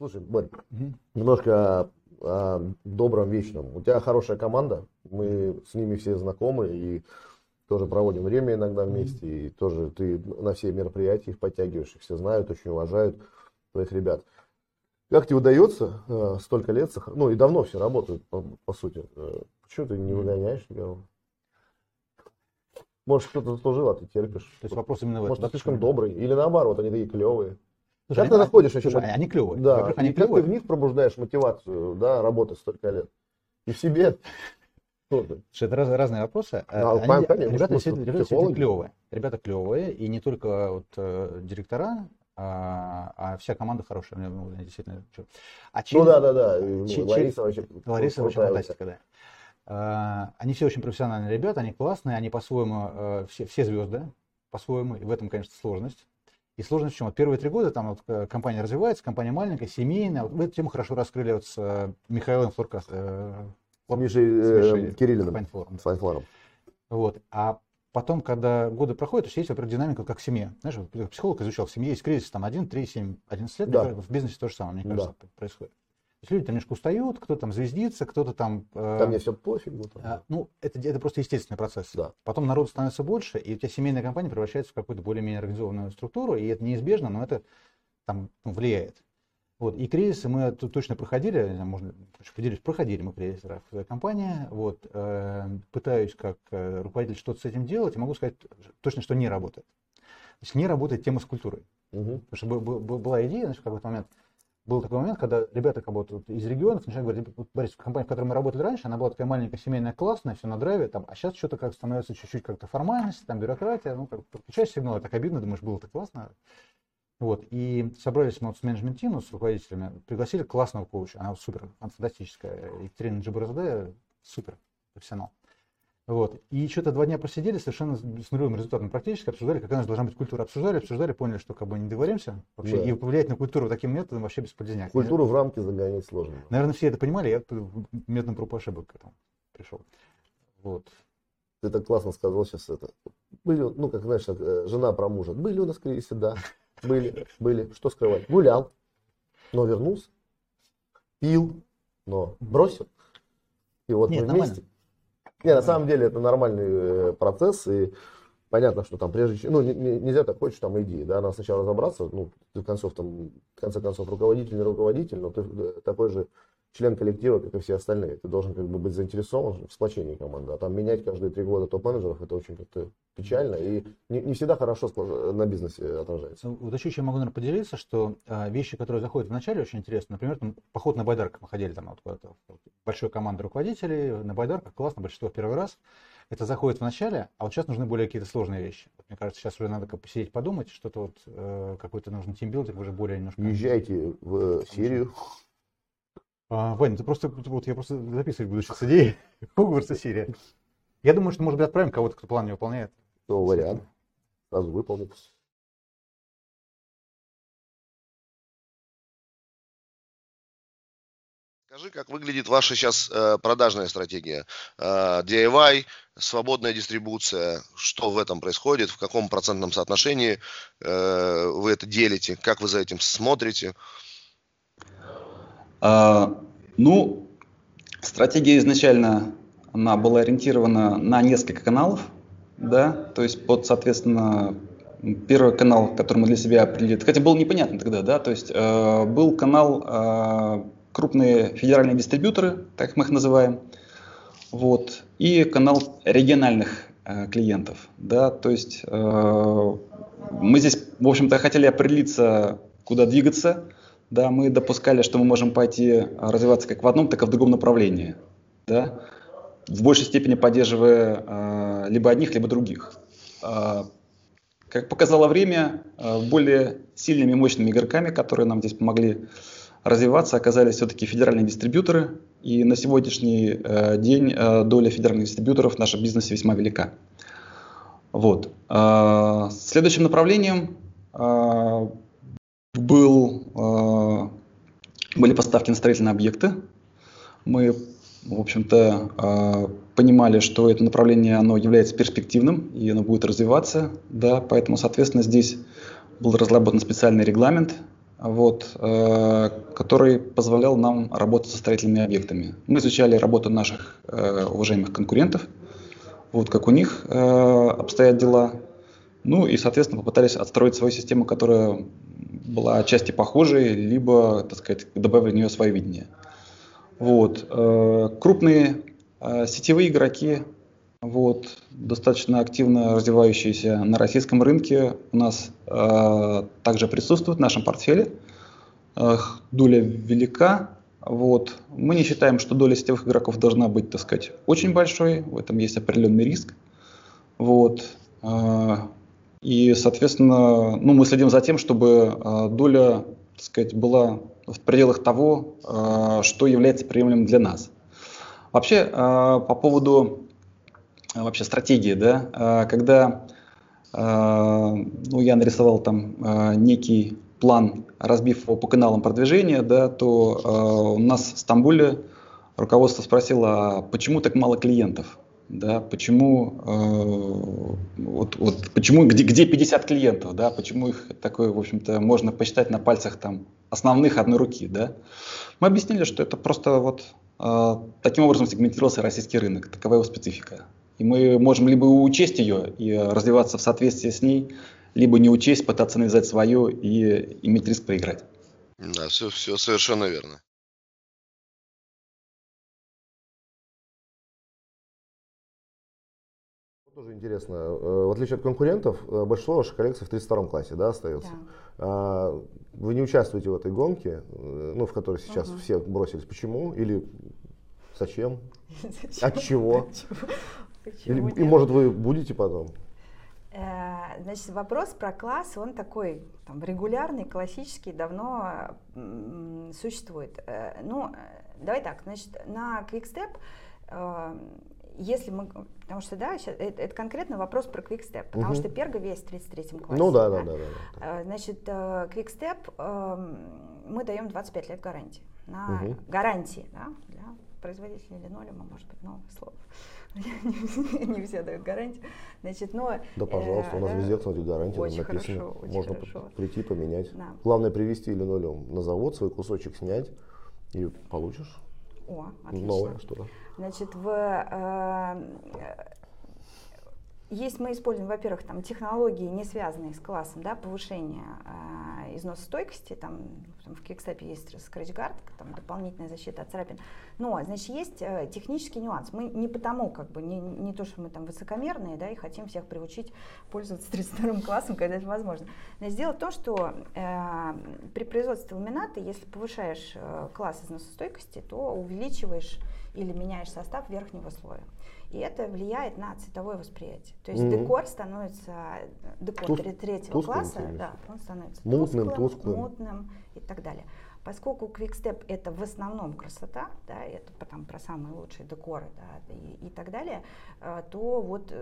Слушай, Борь, немножко о добром вечном. У тебя хорошая команда, мы с ними все знакомы и тоже проводим время иногда вместе, и тоже ты на все мероприятия их подтягиваешь, их все знают, очень уважают твоих ребят. Как тебе удается столько лет, ну и давно все работают, по сути, почему ты не выгоняешь никого? Может, кто-то заслужил, а ты терпишь. То есть вопрос именно в этом. Может, ты слишком добрый, или наоборот, они такие клевые. Слушай, как ты находишь еще? Они клевые. Да. Во-первых, они клевые. Как ты в них пробуждаешь мотивацию, да, работать столько лет? И в себе. Это разные вопросы. Ребята клевые, и не только вот директора, а вся команда хорошая. Действительно. Ну да. Лариса вообще фантастика, да. Они все очень профессиональные ребята, они классные, они по-своему, все звезды, по-своему, и в этом, конечно, сложность. И сложность в чем? Вот первые 3 года там вот компания развивается, компания маленькая, семейная. Вот эту тему хорошо раскрыли вот с Михаилом Флоркасом Кирилиным, Файнфлором. Вот. А потом, когда годы проходят, то есть во-первых, динамика как в семье. Знаешь, вот психолог изучал, в семье есть кризис там 1, 3, 7, 11 лет, да. В бизнесе то же самое, мне кажется, происходит. То есть люди там немножко устают, кто-то там звездится, кто-то там... Да мне все пофигу. Ну, это просто естественный процесс. Да. Потом народу становится больше, и у тебя семейная компания превращается в какую-то более-менее организованную структуру, и это неизбежно, но это там влияет. Вот. И кризисы мы тут точно проходили, можно поделюсь, проходили мы кризис в компании. Вот. Пытаюсь как руководитель что-то с этим делать, и могу сказать точно, что не работает. То есть не работает тема с культурой. Угу. Потому что была идея, значит, в какой-то момент... Был такой момент, когда ребята как будто из регионов начинают говорить, Борис, компания, в которой мы работали раньше, она была такая маленькая, семейная, классная, все на драйве, там, а сейчас что-то как становится чуть-чуть как-то формальность, там бюрократия, ну, как подключаешь сигналы, так обидно, думаешь, было-то классно. Вот, и собрались мы вот с менеджмент-тимом, с руководителями, пригласили классного коуча, она вот супер, она фантастическая, Екатерина Джеброзаде, супер, профессионал. Вот, и что-то 2 дня просидели совершенно с нулевым результатом практически, обсуждали, какая у нас должна быть культура. Обсуждали, поняли, что как бы не договоримся вообще, да. И повлиять на культуру таким методом вообще бесполезняк. Культуру в рамки загонять сложно. Наверное, все это понимали, я методом проб и ошибок к этому пришел. Вот. Ты так классно сказал сейчас это. Были, ну, как знаешь, жена про мужа. Были у нас кризисы, да. Были. Что скрывать? Гулял, но вернулся. Пил, но бросил. И вот мы вместе. Не, на самом деле это нормальный процесс, и понятно, что там прежде чем, ну, нельзя так, хочешь, там иди, да, надо сначала разобраться, ну, ты в конце концов, руководитель, не руководитель, но ты такой же член коллектива, как и все остальные, ты должен как бы быть заинтересован в сплочении команды, а там менять каждые 3 года топ-менеджеров, это очень как-то печально, и не всегда хорошо на бизнесе отражается. Вот еще чем могу, наверное, поделиться, что вещи, которые заходят в начале, очень интересны, например, там, поход на байдарку, мы ходили там вот куда-то, большой команды руководителей, на байдарках, классно, большинство в первый раз, это заходит в начале, а вот сейчас нужны более какие-то сложные вещи. Вот, мне кажется, сейчас уже надо как посидеть, подумать, что-то вот, какой-то нужен тимбилдинг, уже более немножко... Езжайте в Сирию. Ваня, ты просто, вот я просто записывать буду сейчас идеи. Хогвартс и Сирия. Я думаю, что, может быть, отправим кого-то, кто план не выполняет. То вариант. Сразу выполнит. Скажи, как выглядит ваша сейчас продажная стратегия? DIY, свободная дистрибуция, что в этом происходит, в каком процентном соотношении вы это делите, как вы за этим смотрите? Ну, стратегия изначально она была ориентирована на несколько каналов, да, то есть под, соответственно, первый канал, который мы для себя определили, хотя было непонятно тогда, да, то есть был канал крупные федеральные дистрибьюторы, так мы их называем, вот, и канал региональных клиентов, да, то есть мы здесь, в общем-то, хотели определиться, куда двигаться. Да, мы допускали, что мы можем пойти развиваться как в одном, так и в другом направлении, да, в большей степени поддерживая либо одних, либо других. Как показало время, более сильными и мощными игроками, которые нам здесь помогли развиваться, оказались все-таки федеральные дистрибьюторы, и на сегодняшний день доля федеральных дистрибьюторов в нашем бизнесе весьма велика. Вот. Следующим направлением были поставки на строительные объекты. Мы, в общем-то, понимали, что это направление, оно является перспективным, и оно будет развиваться, да, поэтому, соответственно, здесь был разработан специальный регламент, вот, который позволял нам работать со строительными объектами. Мы изучали работу наших уважаемых конкурентов, вот как у них обстоят дела. Ну и, соответственно, попытались отстроить свою систему, которая была отчасти похожей, либо, так сказать, добавили в нее свое видение. Вот. Крупные сетевые игроки, вот, достаточно активно развивающиеся на российском рынке, у нас также присутствуют в нашем портфеле. Доля велика. Вот. Мы не считаем, что доля сетевых игроков должна быть, так сказать, очень большой. В этом есть определенный риск. Вот. И, соответственно, ну, мы следим за тем, чтобы доля, так сказать, была в пределах того, что является приемлемым для нас. Вообще, по поводу вообще стратегии, да, когда ну, я нарисовал там некий план, разбив его по каналам продвижения, да, то у нас в Стамбуле руководство спросило, а почему так мало клиентов? Да, почему, почему где 50 клиентов, да, почему их такое, в общем-то, можно посчитать на пальцах там, основных одной руки, да. Мы объяснили, что это просто вот таким образом сегментировался российский рынок, такова его специфика. И мы можем либо учесть ее и развиваться в соответствии с ней, либо не учесть, пытаться навязать свое и иметь риск проиграть. Да, все совершенно верно. Тоже интересно, в отличие от конкурентов, большинство ваших коллег в 32-м классе, да, остается. Да. Вы не участвуете в этой гонке, ну, в которой сейчас все бросились. Почему? Или зачем? От чего? И, может, вы будете потом? Значит, вопрос про класс, он такой там, регулярный, классический, давно существует. Ну, давай так, значит, на Quick Step, если мы, потому что, да, это конкретно вопрос про Quick Step, потому что перго весь в 33-м классе. Ну да, да, да, да. Значит, Quick Step мы даем 25 лет гарантии. На гарантии, да, для производителя линолеума, может быть, новое слово. Не все дают гарантии. Значит, но, да, пожалуйста, у нас везде, смотри, гарантия написана. Хорошо, можно прийти, поменять. Да. Главное, привезти линолеум на завод, свой кусочек снять и получишь. О, отлично. Новое что-то. Значит, есть, мы используем, во-первых, там, технологии, не связанные с классом, да, повышение износостойкости, там в Quick Step есть scratch-guard, там дополнительная защита от царапин, но, значит, есть технический нюанс, мы не потому, как бы, не то, что мы там высокомерные, да, и хотим всех приучить пользоваться 32-м классом, когда это возможно, но дело в том, что при производстве ламината, если повышаешь класс износостойкости, то увеличиваешь или меняешь состав верхнего слоя. И это влияет на цветовое восприятие. То есть декор становится, декор третьего класса, да, он становится мутным и так далее. Поскольку Quick Step это в основном красота, да, это там про самые лучшие декоры, да, и так далее, то вот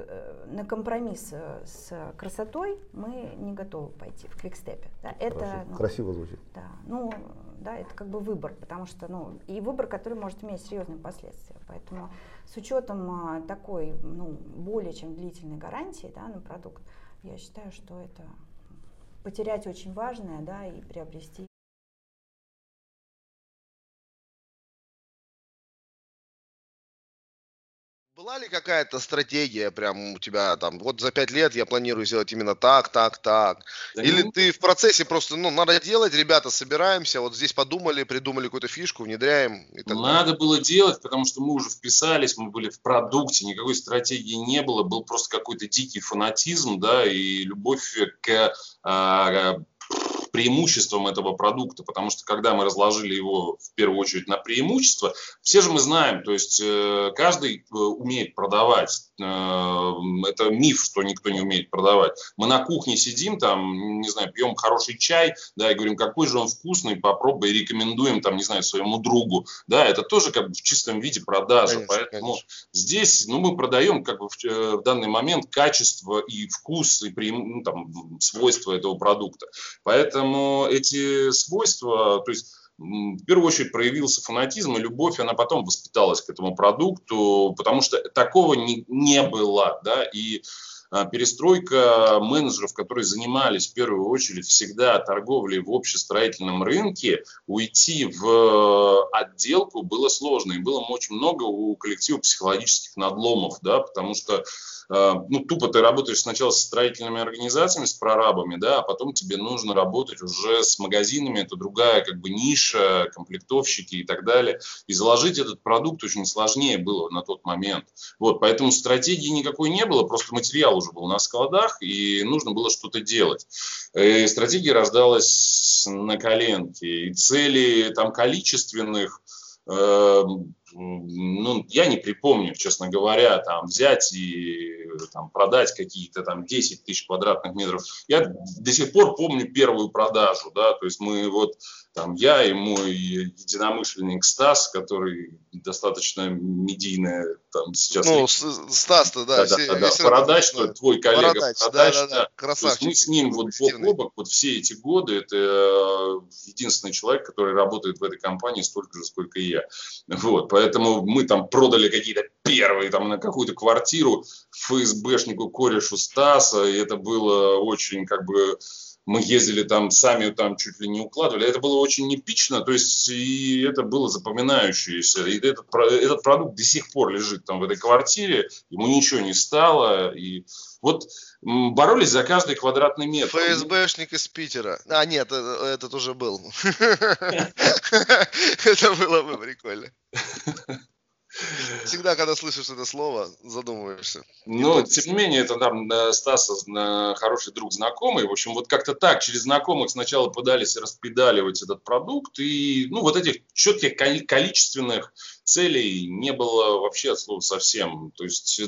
на компромисс с красотой мы не готовы пойти в Quick Step. Да. Это, ну, красиво звучит. Да, ну, да, это как бы выбор, потому что, ну, и выбор, который может иметь серьезные последствия. Поэтому с учетом такой, ну, более чем длительной гарантии, да, на продукт, я считаю, что это потерять очень важное, да, и приобрести. Была ли какая-то стратегия прям у тебя там, вот за 5 лет я планирую сделать именно так, так, так? Да. Или ты в процессе просто, ну, надо делать, ребята, собираемся, вот здесь подумали, придумали какую-то фишку, внедряем и так далее? Надо было делать, потому что мы уже вписались, мы были в продукте, никакой стратегии не было, был просто какой-то дикий фанатизм, да, и любовь к преимуществом этого продукта, потому что когда мы разложили его в первую очередь на преимущества, все же мы знаем, то есть каждый умеет продавать, это миф, что никто не умеет продавать. Мы на кухне сидим, там, не знаю, пьем хороший чай, да, и говорим, какой же он вкусный, попробуй, и рекомендуем, там, не знаю, своему другу, да, это тоже как бы в чистом виде продажа, конечно, поэтому конечно. Здесь, ну, мы продаем как бы в данный момент качество и вкус, и там, свойства этого продукта, Поэтому эти свойства, то есть в первую очередь проявился фанатизм, и любовь, она потом воспиталась к этому продукту, потому что такого не было, да, и перестройка менеджеров, которые занимались в первую очередь всегда торговлей в общестроительном рынке, уйти в отделку было сложно. И было очень много у коллектива психологических надломов, да, потому что ну, тупо ты работаешь сначала со строительными организациями, с прорабами, да, а потом тебе нужно работать уже с магазинами, это другая как бы ниша, комплектовщики и так далее. И заложить этот продукт очень сложнее было на тот момент. Вот, поэтому стратегии никакой не было, просто материал уже был на складах, и нужно было что-то делать. И стратегия рождалась на коленке, и цели там количественных, ну, я не припомню, честно говоря, там взять и там, продать какие-то там 10 тысяч квадратных метров. Я до сих пор помню первую продажу, да, то есть мы вот, там, я и мой единомышленник Стас, который достаточно медийная там сейчас... Ну, Стас-то, да. Продач, да, твой коллега. Продач, Продач, да, да, да. Красавчик. Мы с ним вот бок о бок вот все эти годы, это единственный человек, который работает в этой компании столько же, сколько и я. Вот, поэтому мы там продали какие-то первые, там, на какую-то квартиру ФСБшнику корешу Стаса, и это было очень, как бы, мы ездили там, сами там чуть ли не укладывали, это было очень эпично, то есть, и это было запоминающееся, и этот продукт до сих пор лежит там в этой квартире, ему ничего не стало, и вот... Боролись за каждый квадратный метр. ФСБшник из Питера. А, нет, этот уже был. Это было бы прикольно. Всегда, когда слышишь это слово, задумываешься. Но, тем не менее, это там Стаса хороший друг знакомый. В общем, вот как-то так, через знакомых сначала пытались распедаливать этот продукт. И, ну, вот этих четких количественных целей не было вообще от слова совсем. То есть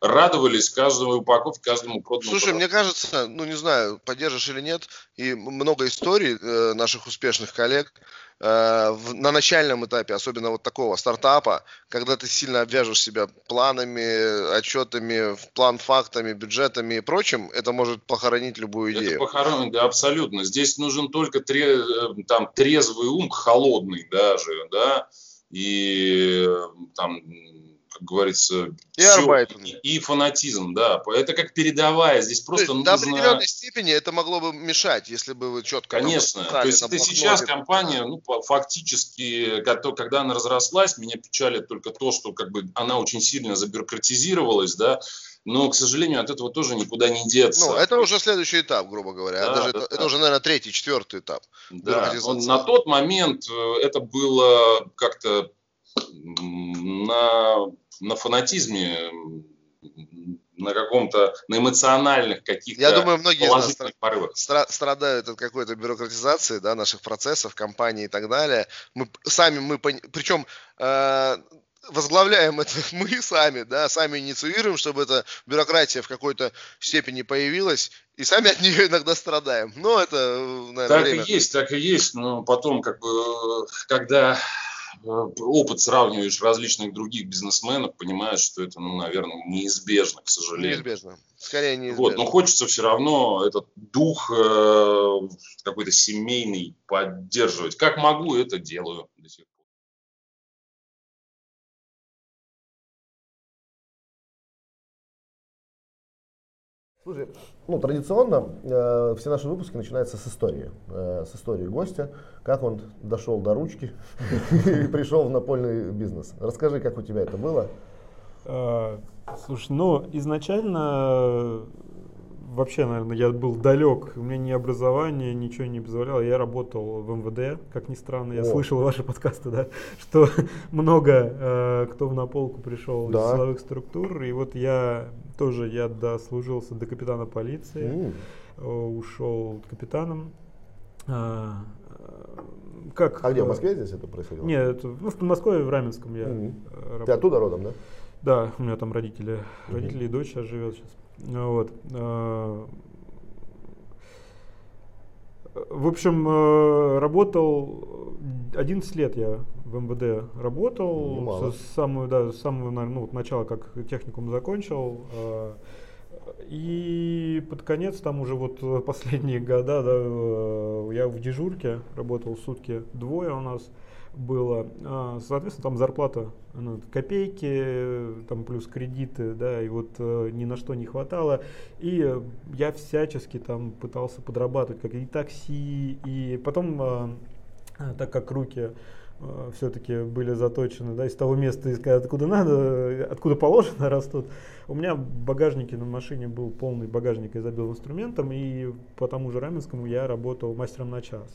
радовались каждому упаковке, каждому проданному. Слушай, мне кажется, ну не знаю, поддержишь или нет, и много историй наших успешных коллег на начальном этапе, особенно вот такого стартапа, когда ты сильно обвяжешь себя планами, отчетами, план-фактами, бюджетами и прочим, это может похоронить любую идею. Это похоронит, да, абсолютно. Здесь нужен только там трезвый ум, холодный даже, да, и там, как говорится, и фанатизм, да, это как передовая, здесь просто нужно... До определенной степени это могло бы мешать, если бы вы четко... Конечно, то есть это сейчас компания, ну, фактически, когда она разрослась, меня печалит только то, что как бы она очень сильно забюрократизировалась, да, но, к сожалению, от этого тоже никуда не деться. Ну, это уже следующий этап, грубо говоря. Да, даже да, это уже, наверное, третий, четвертый этап. Да. На тот момент это было как-то на фанатизме, на каком-то, на эмоциональных каких-то положительных порывах. Я думаю, многие из нас страдают от какой-то бюрократизации, да, наших процессов, компаний и так далее. Причем... возглавляем это мы сами, да, сами инициируем, чтобы эта бюрократия в какой-то степени появилась, и сами от нее иногда страдаем. Но это, наверное, так и есть, но потом, как бы, когда опыт сравниваешь различных других бизнесменов, понимаешь, что это, ну, наверное, неизбежно, к сожалению. Неизбежно. Скорее неизбежно. Вот, но хочется все равно этот дух какой-то семейный поддерживать. Как могу, это делаю до сих пор. Слушай, ну, традиционно все наши выпуски начинаются с истории гостя, как он дошел до ручки и пришел в напольный бизнес. Расскажи, как у тебя это было? Слушай, ну, изначально вообще, наверное, я был далек, у меня ни образование, ничего не позволяло, я работал в МВД, как ни странно, я слышал ваши подкасты, да, что много кто в наполку пришел из силовых структур, и вот я дослужился до капитана полиции, ушел капитаном. А где, в Москве здесь это происходило? Нет, в Подмосковье, в Раменском я работал. Ты оттуда родом, да? Да, у меня там родители и дочь сейчас живет. Вот. В общем, работал 11 лет я в МВД работал, с самого, наверное, начала, как техникум закончил, И под конец, там уже вот последние года, да, я в дежурке работал сутки, двое у нас было. Соответственно, там зарплата, ну, копейки, там плюс кредиты, да, и вот ни на что не хватало. И я всячески там пытался подрабатывать, как и такси, и потом, так как руки все-таки были заточены, да, из того места, откуда надо, откуда положено, растут. У меня в багажнике на машине был полный багажник, я забил инструментом, и по тому же Раменскому я работал мастером на час.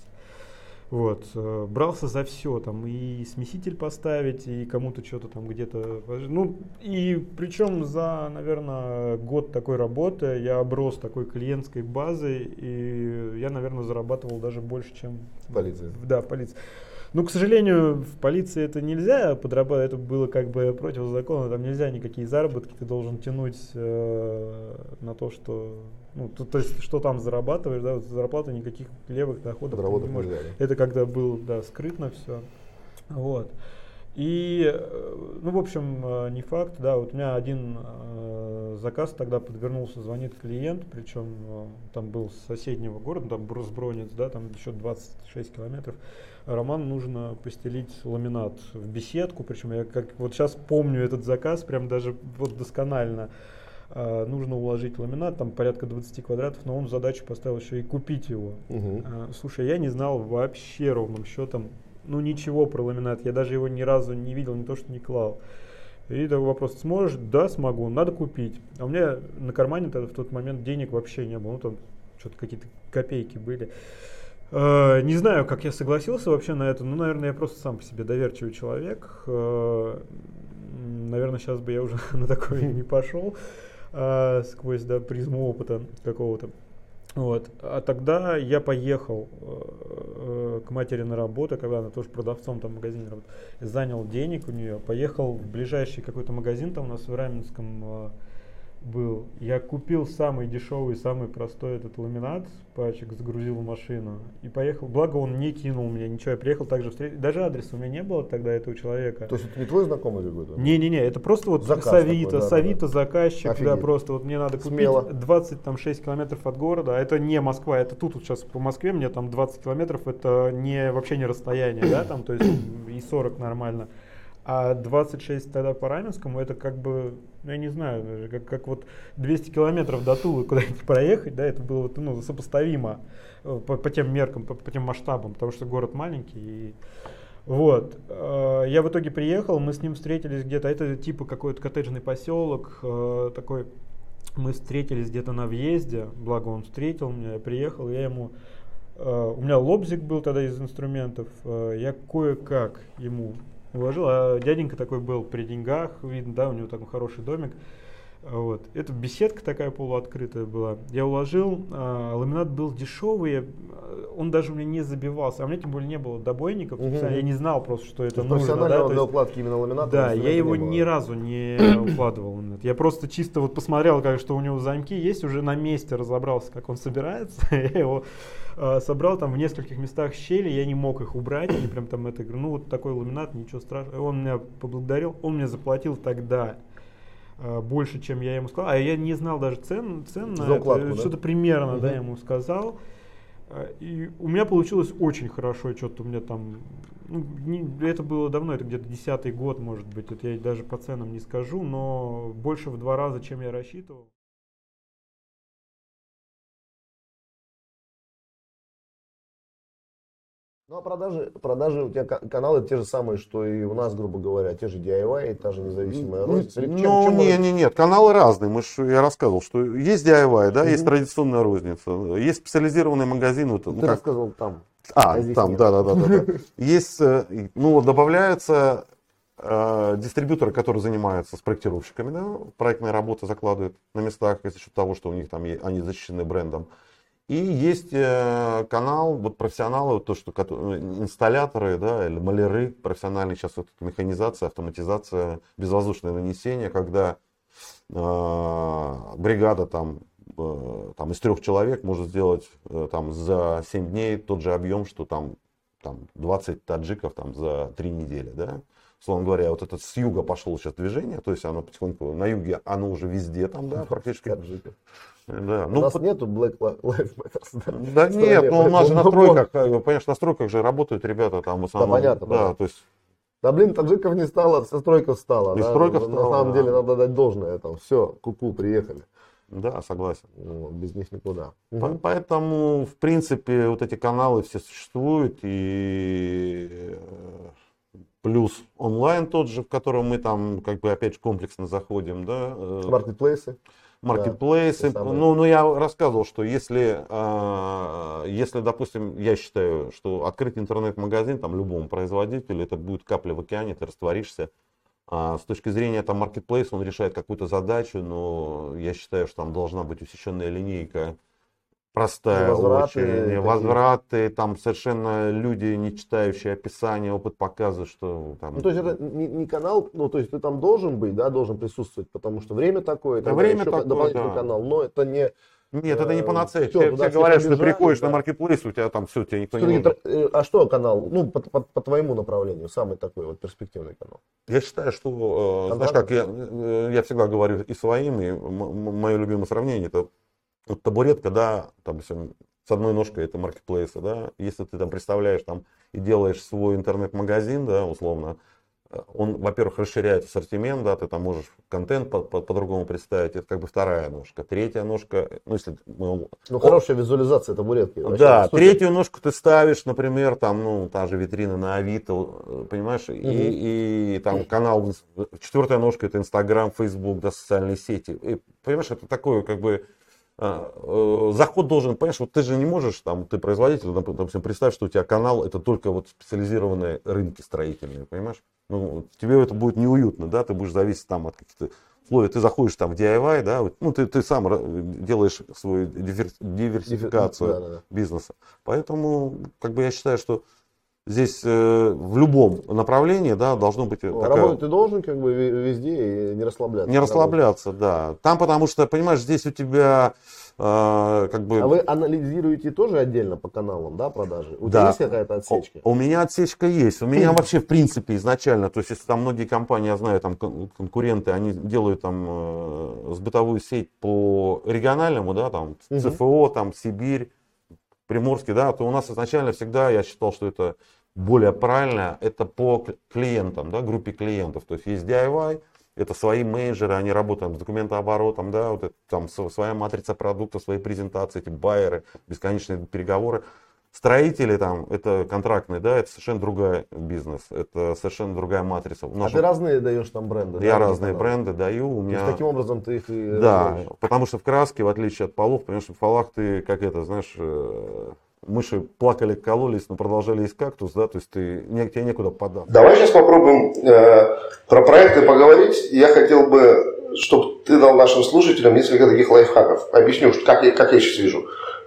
Вот, брался за все, там, и смеситель поставить, и кому-то что-то там где-то, ну, и причем за, наверное, год такой работы я оброс такой клиентской базой, и я, наверное, зарабатывал даже больше, чем... В полиции. Да, в полиции. Ну, к сожалению, в полиции это нельзя подрабатывать, это было как бы против закона, там нельзя никакие заработки, ты должен тянуть на то, что, ну, то есть, что там зарабатываешь, да, вот зарплата, никаких левых доходов ты не можешь. Нельзя, да? Это когда было, да, скрытно все, вот. И, ну, в общем, не факт, да, вот у меня один заказ тогда подвернулся, звонит клиент, причем там был с соседнего города, там Брусбронец, да, там еще 26 километров. Роман, нужно постелить ламинат в беседку, причем я как вот сейчас помню этот заказ, прям даже вот досконально. Нужно уложить ламинат, там порядка 20 квадратов, но он задачу поставил еще и купить его. Угу. Слушай, я не знал вообще ровным счетом, ну, ничего про ламинат, я даже его ни разу не видел, не то что не клал. И такой вопрос: сможешь? Да, смогу, надо купить. А у меня на кармане тогда в тот момент денег вообще не было, ну там что-то какие-то копейки были. Не знаю, как я согласился вообще на это, но, наверное, я просто сам по себе доверчивый человек. Наверное, сейчас бы я уже на такое не пошел сквозь, да, призму опыта какого-то. Вот. А тогда я поехал к матери на работу, когда она тоже продавцом там в магазине работала, занял денег у нее, поехал в ближайший какой-то магазин, там у нас в Раменском был. Я купил самый дешевый, самый простой этот ламинат, пачек, загрузил в машину и поехал. Благо он не кинул меня, ничего, я приехал, также встретил. Даже адреса у меня не было тогда этого человека. То есть это не твой знакомый какой-то? Не-не-не, это просто вот Авито, да. Заказчик, офигеть. Да, просто вот мне надо купить. Смело. 26 километров от города, это не Москва, это тут вот сейчас по Москве, мне там 20 километров, это не, вообще не расстояние, да, там, то есть и 40 нормально. А 26 тогда по Раменскому, это как бы, ну, я не знаю, как вот 200 километров до Тулы куда-нибудь проехать, да, это было, ну, сопоставимо по тем меркам, по тем масштабам, потому что город маленький. И вот, я в итоге приехал, мы с ним встретились где-то, это типа какой-то коттеджный поселок такой, мы встретились где-то на въезде, благо он встретил меня, я приехал, я ему... У меня лобзик был тогда из инструментов, я кое-как ему... уложил, а дяденька такой был при деньгах, видно, да, у него такой хороший домик, вот, это беседка такая полуоткрытая была, я уложил, ламинат был дешевый, он даже у меня не забивался, а у меня тем более не было добойников, я не знал просто, что это нужно, да, то есть, укладки именно ламината, да, я его ни разу не укладывал, я просто чисто вот посмотрел, как, что у него замки есть, уже на месте разобрался, как он собирается, я его собрал, там в нескольких местах щели, я не мог их убрать, они прям там это, ну вот такой ламинат, ничего страшного. Он меня поблагодарил, он мне заплатил тогда больше, чем я ему сказал, а я не знал даже цен на укладку, это, да? Что-то примерно, да, я ему сказал. И у меня получилось очень хорошо, что-то у меня там, ну, это было давно, это где-то 10-й год, может быть, это я даже по ценам не скажу, но больше в 2 раза, чем я рассчитывал. Ну а продажи у тебя каналы те же самые, что и у нас, грубо говоря, те же DIY, та же независимая розница? Ну, нет, каналы разные. Я рассказывал, что есть DIY, да, есть традиционная розница, есть специализированные магазины. Ты рассказывал там. Там, да. Есть, ну, добавляются дистрибьюторы, которые занимаются с проектировщиками, да, проектные работы закладывают на местах, за счет того, что у них там они защищены брендом. И есть канал, вот профессионалы, вот то, что инсталляторы, да, или маляры, профессиональные сейчас вот механизация, автоматизация, безвоздушное нанесение, когда бригада там из 3 человек может сделать там за 7 дней тот же объем, что там 20 таджиков там за 3 недели, да. Словом говоря, вот это с юга пошло сейчас движение, то есть оно потихоньку, на юге оно уже везде там, да, практически. Да. Ну, у нас нету Black Lives Matter. Да нет, но у нас же на стройках, понимаешь, на стройках же работают ребята там в основном. Да, понятно. Да, то есть... Да блин, таджиков не стало, со стройков стало. Да? Стройков на стало, самом деле надо дать должное, там все, куку, приехали. Да, согласен. Вот, без них никуда. Поэтому, в принципе, вот эти каналы все существуют. И плюс онлайн тот же, в котором мы там, как бы, опять же, комплексно заходим. Да? Маркетплейсы. Маркетплейсы. Да, ну, я рассказывал, что если, допустим, я считаю, что открыть интернет-магазин там любому производителю, это будет капля в океане, ты растворишься. С точки зрения там маркетплейса, он решает какую-то задачу, но я считаю, что там должна быть усеченная линейка, простая возвраты, там совершенно люди, не читающие описание, опыт показывает, что там... Ну, то есть это не канал, ну, то есть ты там должен быть, да, должен присутствовать, потому что время такое, это еще такое, дополнительный канал, но это не... Нет, это не панацея. Все говорят, что ты приходишь на маркетплейс, у тебя там все, тебя никто не может. А что канал, ну, по твоему направлению, самый такой вот перспективный канал? Я считаю, что, знаешь как, я всегда говорю и своим, и мое любимое сравнение, это вот табуретка, да, там с одной ножкой это маркетплейсы, да, если ты там представляешь там и делаешь свой интернет-магазин, да, условно, он, во-первых, расширяет ассортимент, да, ты там можешь контент по-другому представить, это как бы вторая ножка. Третья ножка, ну, если... Ну, хорошая визуализация табуретки. Да, третью ножку ты ставишь, например, там, ну, та же витрина на Авито, понимаешь, и там канал, четвертая ножка, это Инстаграм, Фейсбук, да, социальные сети. И, понимаешь, это такое, как бы, заход должен, понимаешь, вот ты же не можешь, там, ты производитель, допустим, представь, что у тебя канал, это только вот специализированные рынки строительные, понимаешь? Ну, тебе это будет неуютно, да, ты будешь зависеть там от каких-то условий, ты заходишь там в DIY, да, ну, ты сам делаешь свою диверсификацию бизнеса. Поэтому, как бы, я считаю, что здесь в любом направлении, да, должно быть... Работать ты должен, как бы, везде и не расслабляться. Не расслабляться, да. Там, потому что, понимаешь, здесь у тебя... как бы... А вы анализируете тоже отдельно по каналам, да, продажи? У тебя есть какая-то отсечка? У меня отсечка есть. У меня вообще, в принципе, изначально, то есть, если там многие компании, я знаю, там конкуренты, они делают там сбытовую сеть по региональному, да, там ЦФО, там Сибирь, Приморский, да, то у нас изначально всегда, я считал, что это более правильно, это по клиентам, да, группе клиентов. То есть, есть DIY, это свои менеджеры, они работают с документооборотом, да, вот это, там своя матрица продуктов, свои презентации, эти байеры, бесконечные переговоры. Строители там, это контрактные, да, это совершенно другой бизнес, это совершенно другая матрица. А ты разные даешь там бренды? Я разные бренды даю. У меня... То есть таким образом ты их и... Да, потому что в краске, в отличие от полов, понимаешь, в полах ты, как это, знаешь, мыши плакали, кололись, но продолжали есть кактус, да, то есть тебе некуда податься. Давай сейчас попробуем про проекты поговорить. Я хотел бы, чтобы ты дал нашим слушателям несколько таких лайфхаков. Объясню, как я сейчас вижу.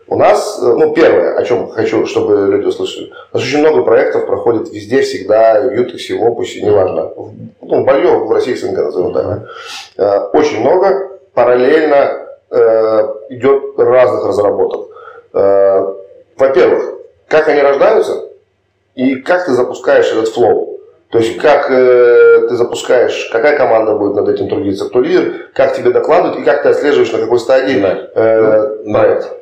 У нас, ну, первое, о чем хочу, чтобы люди услышали. У нас очень много проектов проходит везде, всегда, в Ютексе, в Опусе, неважно. Ну, Балье, в России СНГ назовем, да. Очень много. Параллельно идет разных разработок. Во-первых, как они рождаются и как ты запускаешь этот флоу. То есть, как ты запускаешь, какая команда будет над этим трудиться, кто лидер, как тебе докладывают и как ты отслеживаешь, на какой стадии проект.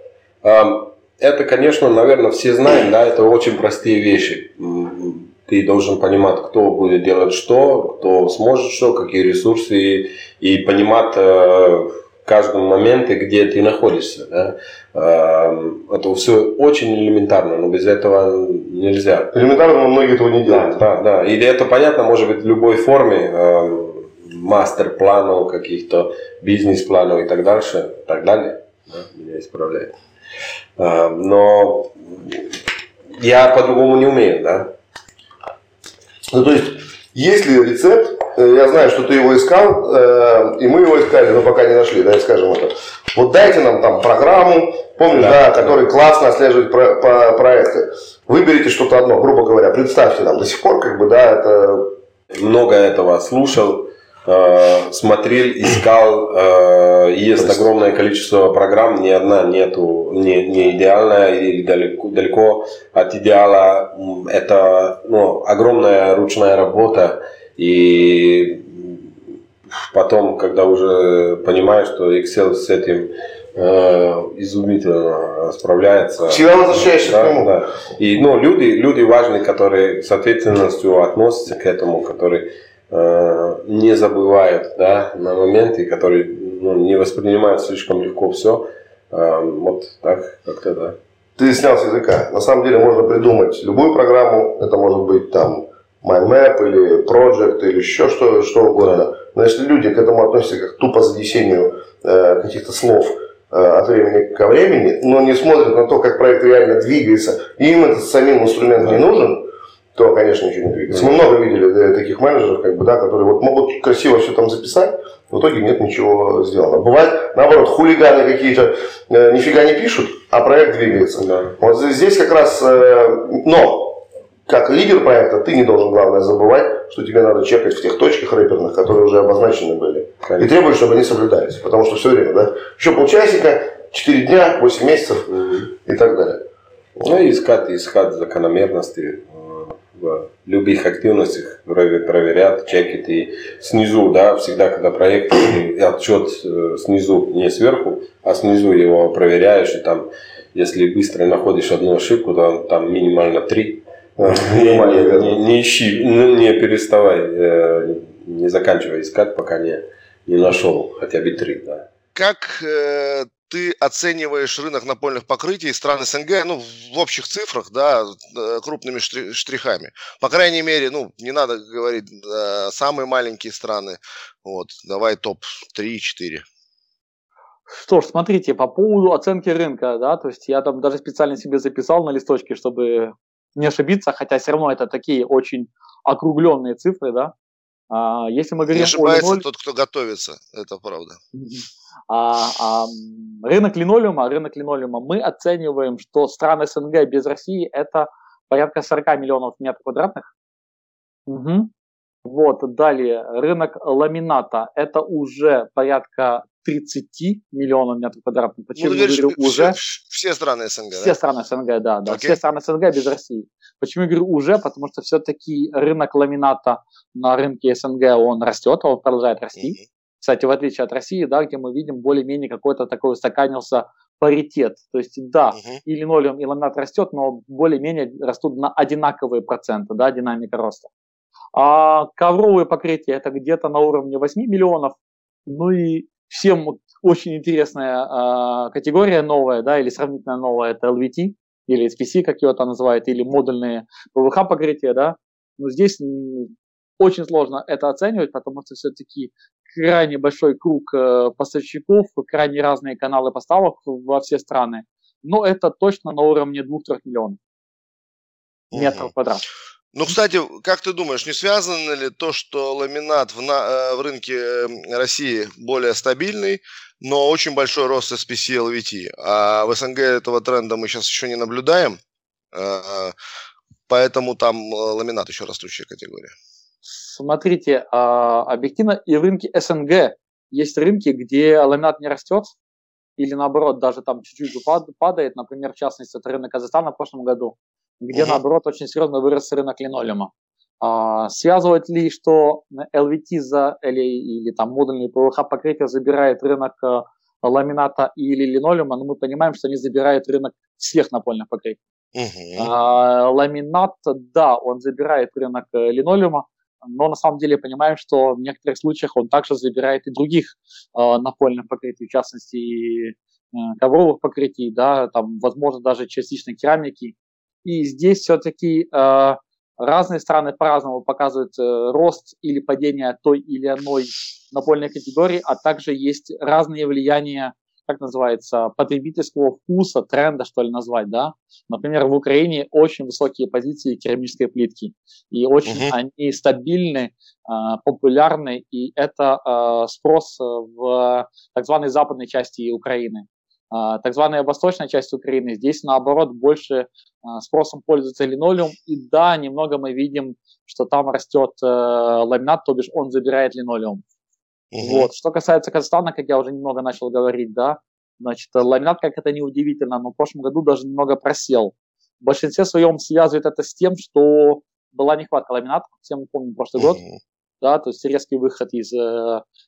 Это, конечно, наверное, все знаем, да, это очень простые вещи. Ты должен понимать, кто будет делать что, кто сможет что, какие ресурсы, и понимать в каждом моменте, где ты находишься. Да. Это все очень элементарно, но без этого нельзя. Элементарно, но многие этого не делают. Да. Или это понятно, может быть, в любой форме, мастер-планов, каких-то бизнес-планов и так дальше, и так далее. Да, меня исправляет. Но я по-другому не умею, да. Ну, то есть, есть ли рецепт, я знаю, что ты его искал, и мы его искали, но пока не нашли, да, скажем это. Вот дайте нам там программу, помнишь, да, который классно отслеживает проекты. Выберите что-то одно, грубо говоря, представьте нам, до сих пор, как бы, да, это... Много этого слушал, смотрел, искал, есть огромное количество программ, ни одна нету, не идеальная или далеко от идеала. Это, ну, огромная ручная работа. И потом, когда уже понимаешь, что Excel с этим изумительно справляется. Всегда возвращаешься к нему. Да. И люди важные, которые с ответственностью относятся к этому, которые не забывают на моменты, которые не воспринимают слишком легко все. Вот так как-то, да. Ты снял с языка. На самом деле можно придумать любую программу. Это может быть там MindMap или Project или еще что угодно. Но если люди к этому относятся как тупо занесению каких-то слов от времени ко времени, но не смотрят на то, как проект реально двигается, и им этот самим инструмент не нужен, то, конечно, ничего не двигается. Мы много видели таких менеджеров, которые вот могут красиво все там записать, в итоге нет ничего сделано. Бывает, наоборот, хулиганы какие-то нифига не пишут, а проект двигается. Да. Вот здесь как раз, но как лидер проекта ты не должен, главное, забывать, что тебе надо чекать в тех точках рэперных, которые уже обозначены были. Конечно. И требуешь, чтобы они соблюдались, потому что все время, еще полчасика, 4 дня, 8 месяцев и так далее. Ну и искать закономерности. В любых активностях проверят, чекают и снизу, всегда, когда проект и отчет снизу, не сверху, а снизу его проверяешь, и там, если быстро находишь одну ошибку, то там минимально 3. Не ищи, не переставай, не заканчивай искать, пока не нашел хотя бы 3. Да. Как ты оцениваешь рынок напольных покрытий стран СНГ, в общих цифрах, крупными штрихами? По крайней мере, не надо говорить самые маленькие страны. Вот, давай топ-3-4. Что ж, смотрите, по поводу оценки рынка, то есть я там даже специально себе записал на листочке, чтобы не ошибиться, хотя все равно это такие очень округленные цифры, Если мы говорим, не ошибается тот, кто готовится, это правда. Рынок линолеума мы оцениваем, что страны СНГ без России это порядка 40 миллионов метров квадратных. Угу. Вот, далее, рынок ламината это уже порядка 30 миллионов метров квадратных. Почему я говорю уже? Все страны СНГ, да? Все страны СНГ, да. Все страны СНГ без России. Почему я говорю уже? Потому что все-таки рынок ламината на рынке СНГ, он растет, он продолжает расти. Кстати, в отличие от России, где мы видим более-менее какой-то такой устаканился паритет. То есть, и линолеум, и ламинат растет, но более-менее растут на одинаковые проценты, динамика роста. А ковровые покрытия, это где-то на уровне 8 миллионов. Ну и всем очень интересная категория новая, или сравнительно новая, это LVT, или SPC, как его там называют, или модульные ПВХ покрытия, Но здесь очень сложно это оценивать, потому что все-таки крайне большой круг поставщиков, крайне разные каналы поставок во все страны. Но это точно на уровне 2-3 миллионов метров квадратных. Кстати, как ты думаешь, не связано ли то, что ламинат в рынке России более стабильный, но очень большой рост SPC и LVT, а в СНГ этого тренда мы сейчас еще не наблюдаем, поэтому там ламинат еще растущая категория. Смотрите, объективно и в рынке СНГ есть рынки, где ламинат не растет, или наоборот, даже там чуть-чуть падает, например, в частности, это рынок Казахстана в прошлом году, где, наоборот, очень серьезно вырос рынок линолеума. Связывать ли, что LVT или там модульные ПВХ-покрытия забирает рынок ламината или линолеума, но мы понимаем, что они забирают рынок всех напольных покрытий. Ламинат, он забирает рынок линолеума, но на самом деле понимаем, что в некоторых случаях он также забирает и других напольных покрытий, в частности, и ковровых покрытий, там, возможно, даже частично керамики. И здесь все-таки разные страны по-разному показывают рост или падение той или иной напольной категории, а также есть разные влияния, как называется, потребительского вкуса, тренда, что ли, назвать, Например, в Украине очень высокие позиции керамической плитки, и очень они стабильны, популярны, и это спрос в так званой западной части Украины. Так званая восточная часть Украины, здесь, наоборот, больше спросом пользуется линолеум. И немного мы видим, что там растет ламинат, то бишь он забирает линолеум. Вот. Что касается Казахстана, как я уже немного начал говорить, значит, ламинат, как это неудивительно, но в прошлом году даже немного просел. В большинстве своем связывает это с тем, что была нехватка ламината, все мы помним прошлый год. да, то есть резкий выход из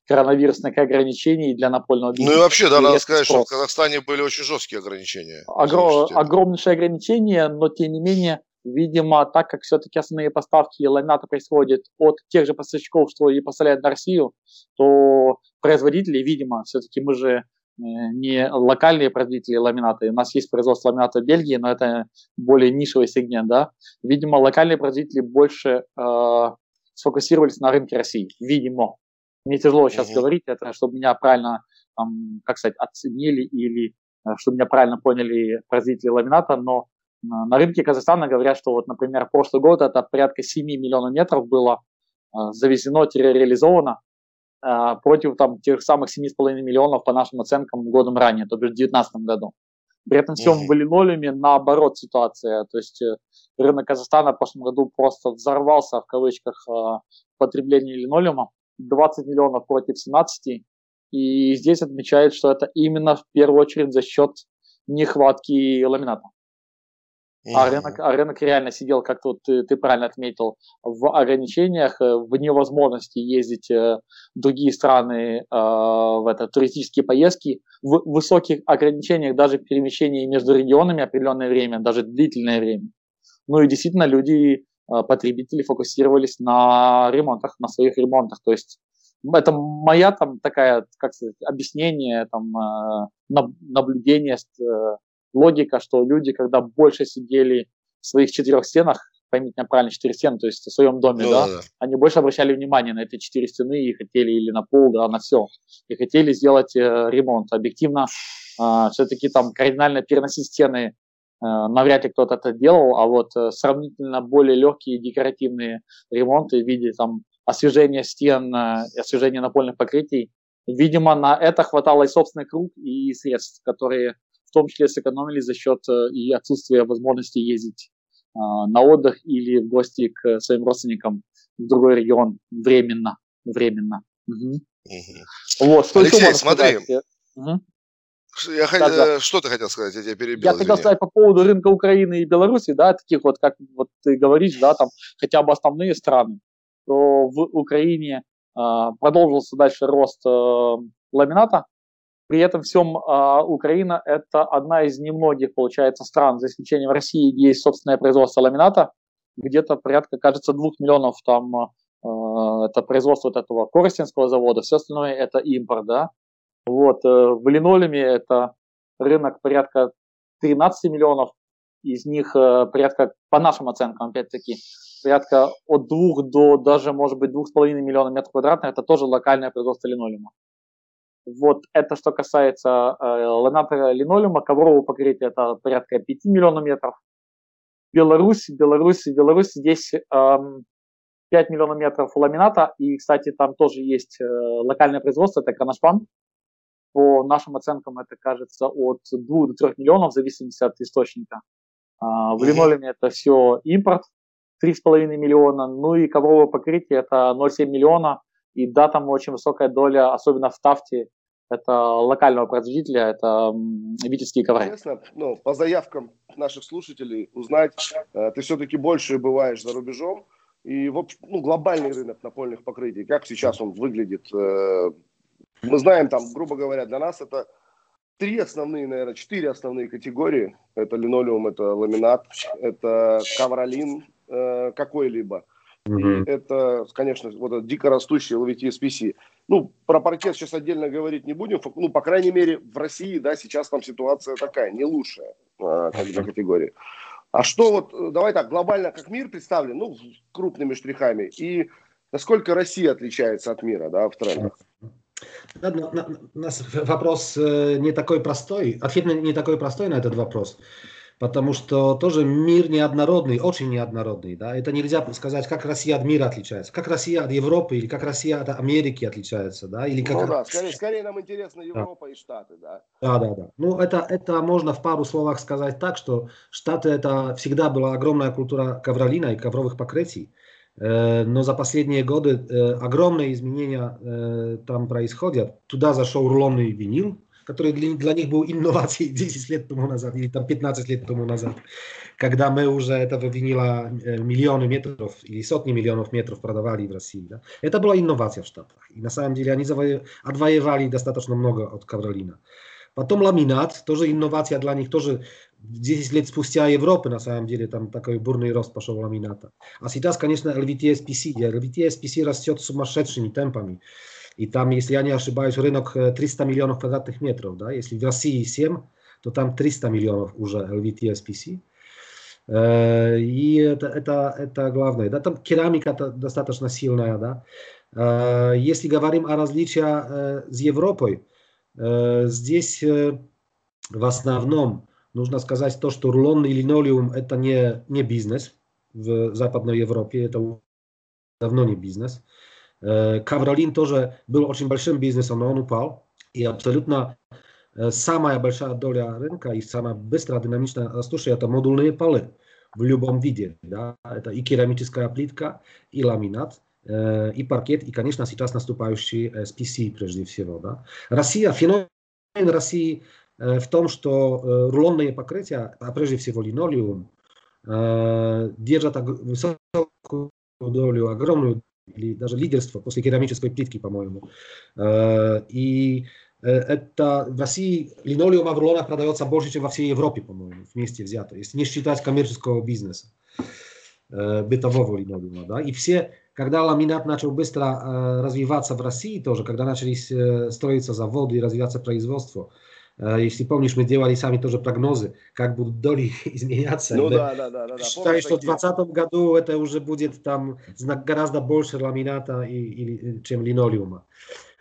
коронавирусных ограничений для напольного бизнеса. Ну и вообще, да, надо сказать, что в Казахстане были очень жесткие ограничения. Огромнейшие ограничения, но тем не менее, видимо, так как все-таки основные поставки ламината происходят от тех же поставщиков, что и поставляют на Россию, то производители, видимо, все-таки мы же не локальные производители ламината. У нас есть производство ламината в Бельгии, но это более нишевый сегмент, да. Видимо, локальные производители больше сфокусировались на рынке России. Видимо. Мне тяжело сейчас говорить это, чтобы меня правильно, там, как сказать, оценили или чтобы меня правильно поняли производители ламината, но на рынке Казахстана говорят, что вот, например, прошлый год это порядка 7 миллионов метров было завезено-реализовано против там, тех самых 7,5 миллионов по нашим оценкам годом ранее, то бишь в 2019 году. При этом все были нулями, наоборот ситуация. То есть рынок Казахстана в прошлом году просто взорвался, в кавычках, потребление линолеума. 20 миллионов против 17. И здесь отмечают, что это именно в первую очередь за счет нехватки ламината. А рынок реально сидел, как тут ты правильно отметил, в ограничениях, в невозможности ездить в другие страны в туристические поездки, в высоких ограничениях даже перемещения между регионами определенное время, даже длительное время. Ну и действительно люди, потребители фокусировались на ремонтах, на своих ремонтах. То есть это моя там такая, как сказать, объяснение, там, наблюдение, логика, что люди, когда больше сидели в своих 4 стенах, поймите меня правильно, 4 стены, то есть в своем доме, да, они больше обращали внимание на эти 4 стены и хотели, или на пол, да, на все, и хотели сделать ремонт. Объективно, все-таки там кардинально переносить стены навряд ли кто-то это делал, а вот сравнительно более легкие декоративные ремонты в виде там освежения стен, освежения напольных покрытий, видимо, на это хватало и собственных рук, и средств, которые в том числе сэкономили за счет и отсутствия возможности ездить на отдых или в гости к своим родственникам в другой регион временно. Вот, что Алексей, еще можно смотри. Сказать? Что ты хотел сказать? Я тебя перебил. Я хотел сказать по поводу рынка Украины и Беларуси, да, таких вот, как вот ты говоришь, да, там хотя бы основные страны, то в Украине продолжился дальше рост ламината. При этом всем Украина – это одна из немногих, получается, стран, за исключением России, где есть собственное производство ламината. Где-то порядка, кажется, 2 миллионов там это производство вот этого Коростенского завода, все остальное – это импорт, да. Вот, в линолеуме это рынок порядка 13 миллионов, из них порядка, по нашим оценкам, опять-таки, порядка от 2 до даже, может быть, 2,5 миллиона метров квадратных – это тоже локальное производство линолеума. Вот это что касается ламината, линолеума, коврового покрытия, это порядка 5 миллионов метров. Беларусь, здесь 5 миллионов метров ламината. И, кстати, там тоже есть локальное производство, это Кроношпан. По нашим оценкам это, кажется, от 2 до 3 миллионов, в зависимости от источника. В линолеуме это все импорт, 3,5 миллиона. Ну и ковровое покрытие это 0,7 миллиона. И да, там очень высокая доля, особенно в тафте, это локального производителя, это витебские ковры. Интересно, ну, по заявкам наших слушателей узнать, ты все-таки больше бываешь за рубежом, и в общем, ну, глобальный рынок напольных покрытий, как сейчас он выглядит, мы знаем там, грубо говоря, для нас это 4 основные категории, это линолеум, это ламинат, это ковролин какой-либо. Это, конечно, вот дико растущие LVT-SPC. Ну, про паркет сейчас отдельно говорить не будем. Ну, по крайней мере, в России, да, сейчас там ситуация такая, не лучшая для категории. А что вот, давай так, глобально как мир представлен, ну, крупными штрихами. И насколько Россия отличается от мира, да, в трендах? У нас вопрос не такой простой, ответ не такой простой на этот вопрос. Потому что тоже мир неоднородный, очень неоднородный. Да? Это нельзя сказать, как Россия от мира отличается, как Россия от Европы или как Россия от Америки отличается. Да, или как... скорее нам интересна Европа и Штаты. Да. Ну, это можно в пару словах сказать так, что Штаты это всегда была огромная культура ковролина и ковровых покрытий. Но за последние годы огромные изменения там происходят. Туда зашел рулонный винил. который для них был инновацией 10 лет тому назад или там 15 лет тому назад, когда мы уже этого винила миллионы метров или сотни миллионов метров продавали в России. Да? Это была инновация в Штатах. И на самом деле они отвоевали достаточно много от ковролина. Потом ламинат, тоже инновация для них, тоже 10 лет спустя Европы, на самом деле, там такой бурный рост пошел ламината. А сейчас, конечно, LVT-SPC. LVT-SPC растет сумасшедшими темпами. И там, если я не ошибаюсь, рынок 300 миллионов квадратных метров. Да? Если в России 7, то там 300 миллионов уже LVT-SPC. И это главное. Да? Там керамика достаточно сильная. Да? Если говорим о различиях с Европой, здесь в основном нужно сказать то, что рулон и линолеум это не бизнес в Западной Европе, это давно не бизнес. Ковролин тоже был очень большим бизнесом, но он упал. И абсолютно самая большая доля рынка и самая быстро динамично растущая это модульные полы в любом виде. Да? Это и керамическая плитка, и ламинат, и паркет, и, конечно, сейчас наступающий SPC прежде всего. Да. Россия, феномен России в том, что рулонные покрытия, а прежде всего линолеум, держат высокую долю, огромную, или даже лидерство после керамической плитки, по-моему. И это в России линолеум в рулонах продается больше, чем во всей Европе, по-моему, вместе взято, если не считать коммерческого бизнеса, бытового линолеума. Да. И все... Когда ламинат начал быстро развиваться в России тоже, когда начались строиться заводы и развиваться производство, если помнишь, мы делали сами тоже прогнозы, как будут доли изменяться. Ну, да. Считаю, что в 2020 году это уже будет там гораздо больше ламината, чем линолеума.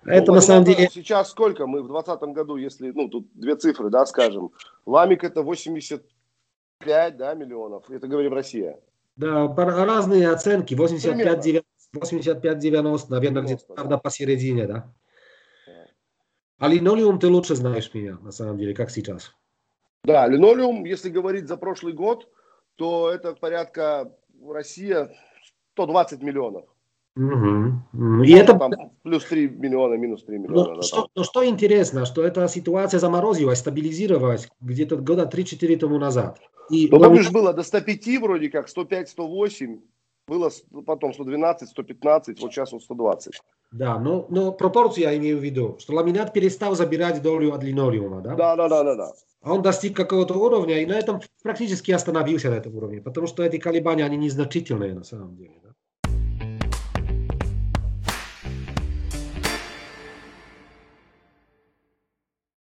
Это на самом деле... Сейчас сколько? Мы в 2020 году, если, ну, тут две цифры, да, скажем. Ламик это 85, да, миллионов, это говорим Россия. Да, разные оценки, 85-90, наверное, где-то правда посередине, да. А линолеум ты лучше знаешь меня, на самом деле, как сейчас. Да, линолеум, если говорить за прошлый год, то это порядка Россия 120 миллионов. Угу. И это... Там плюс 3 миллиона, минус 3 миллиона. Что интересно, что эта ситуация заморозилась, стабилизировалась где-то года 3-4 тому назад. И помнишь, было до 105 вроде как, 105, 108, было потом 112, 115, вот сейчас вот 120. Да, но пропорцию я имею в виду, что ламинат перестал забирать долю от линолеума, да? Да. Он достиг какого-то уровня и на этом практически остановился на этом уровне, потому что эти колебания, они незначительные на самом деле.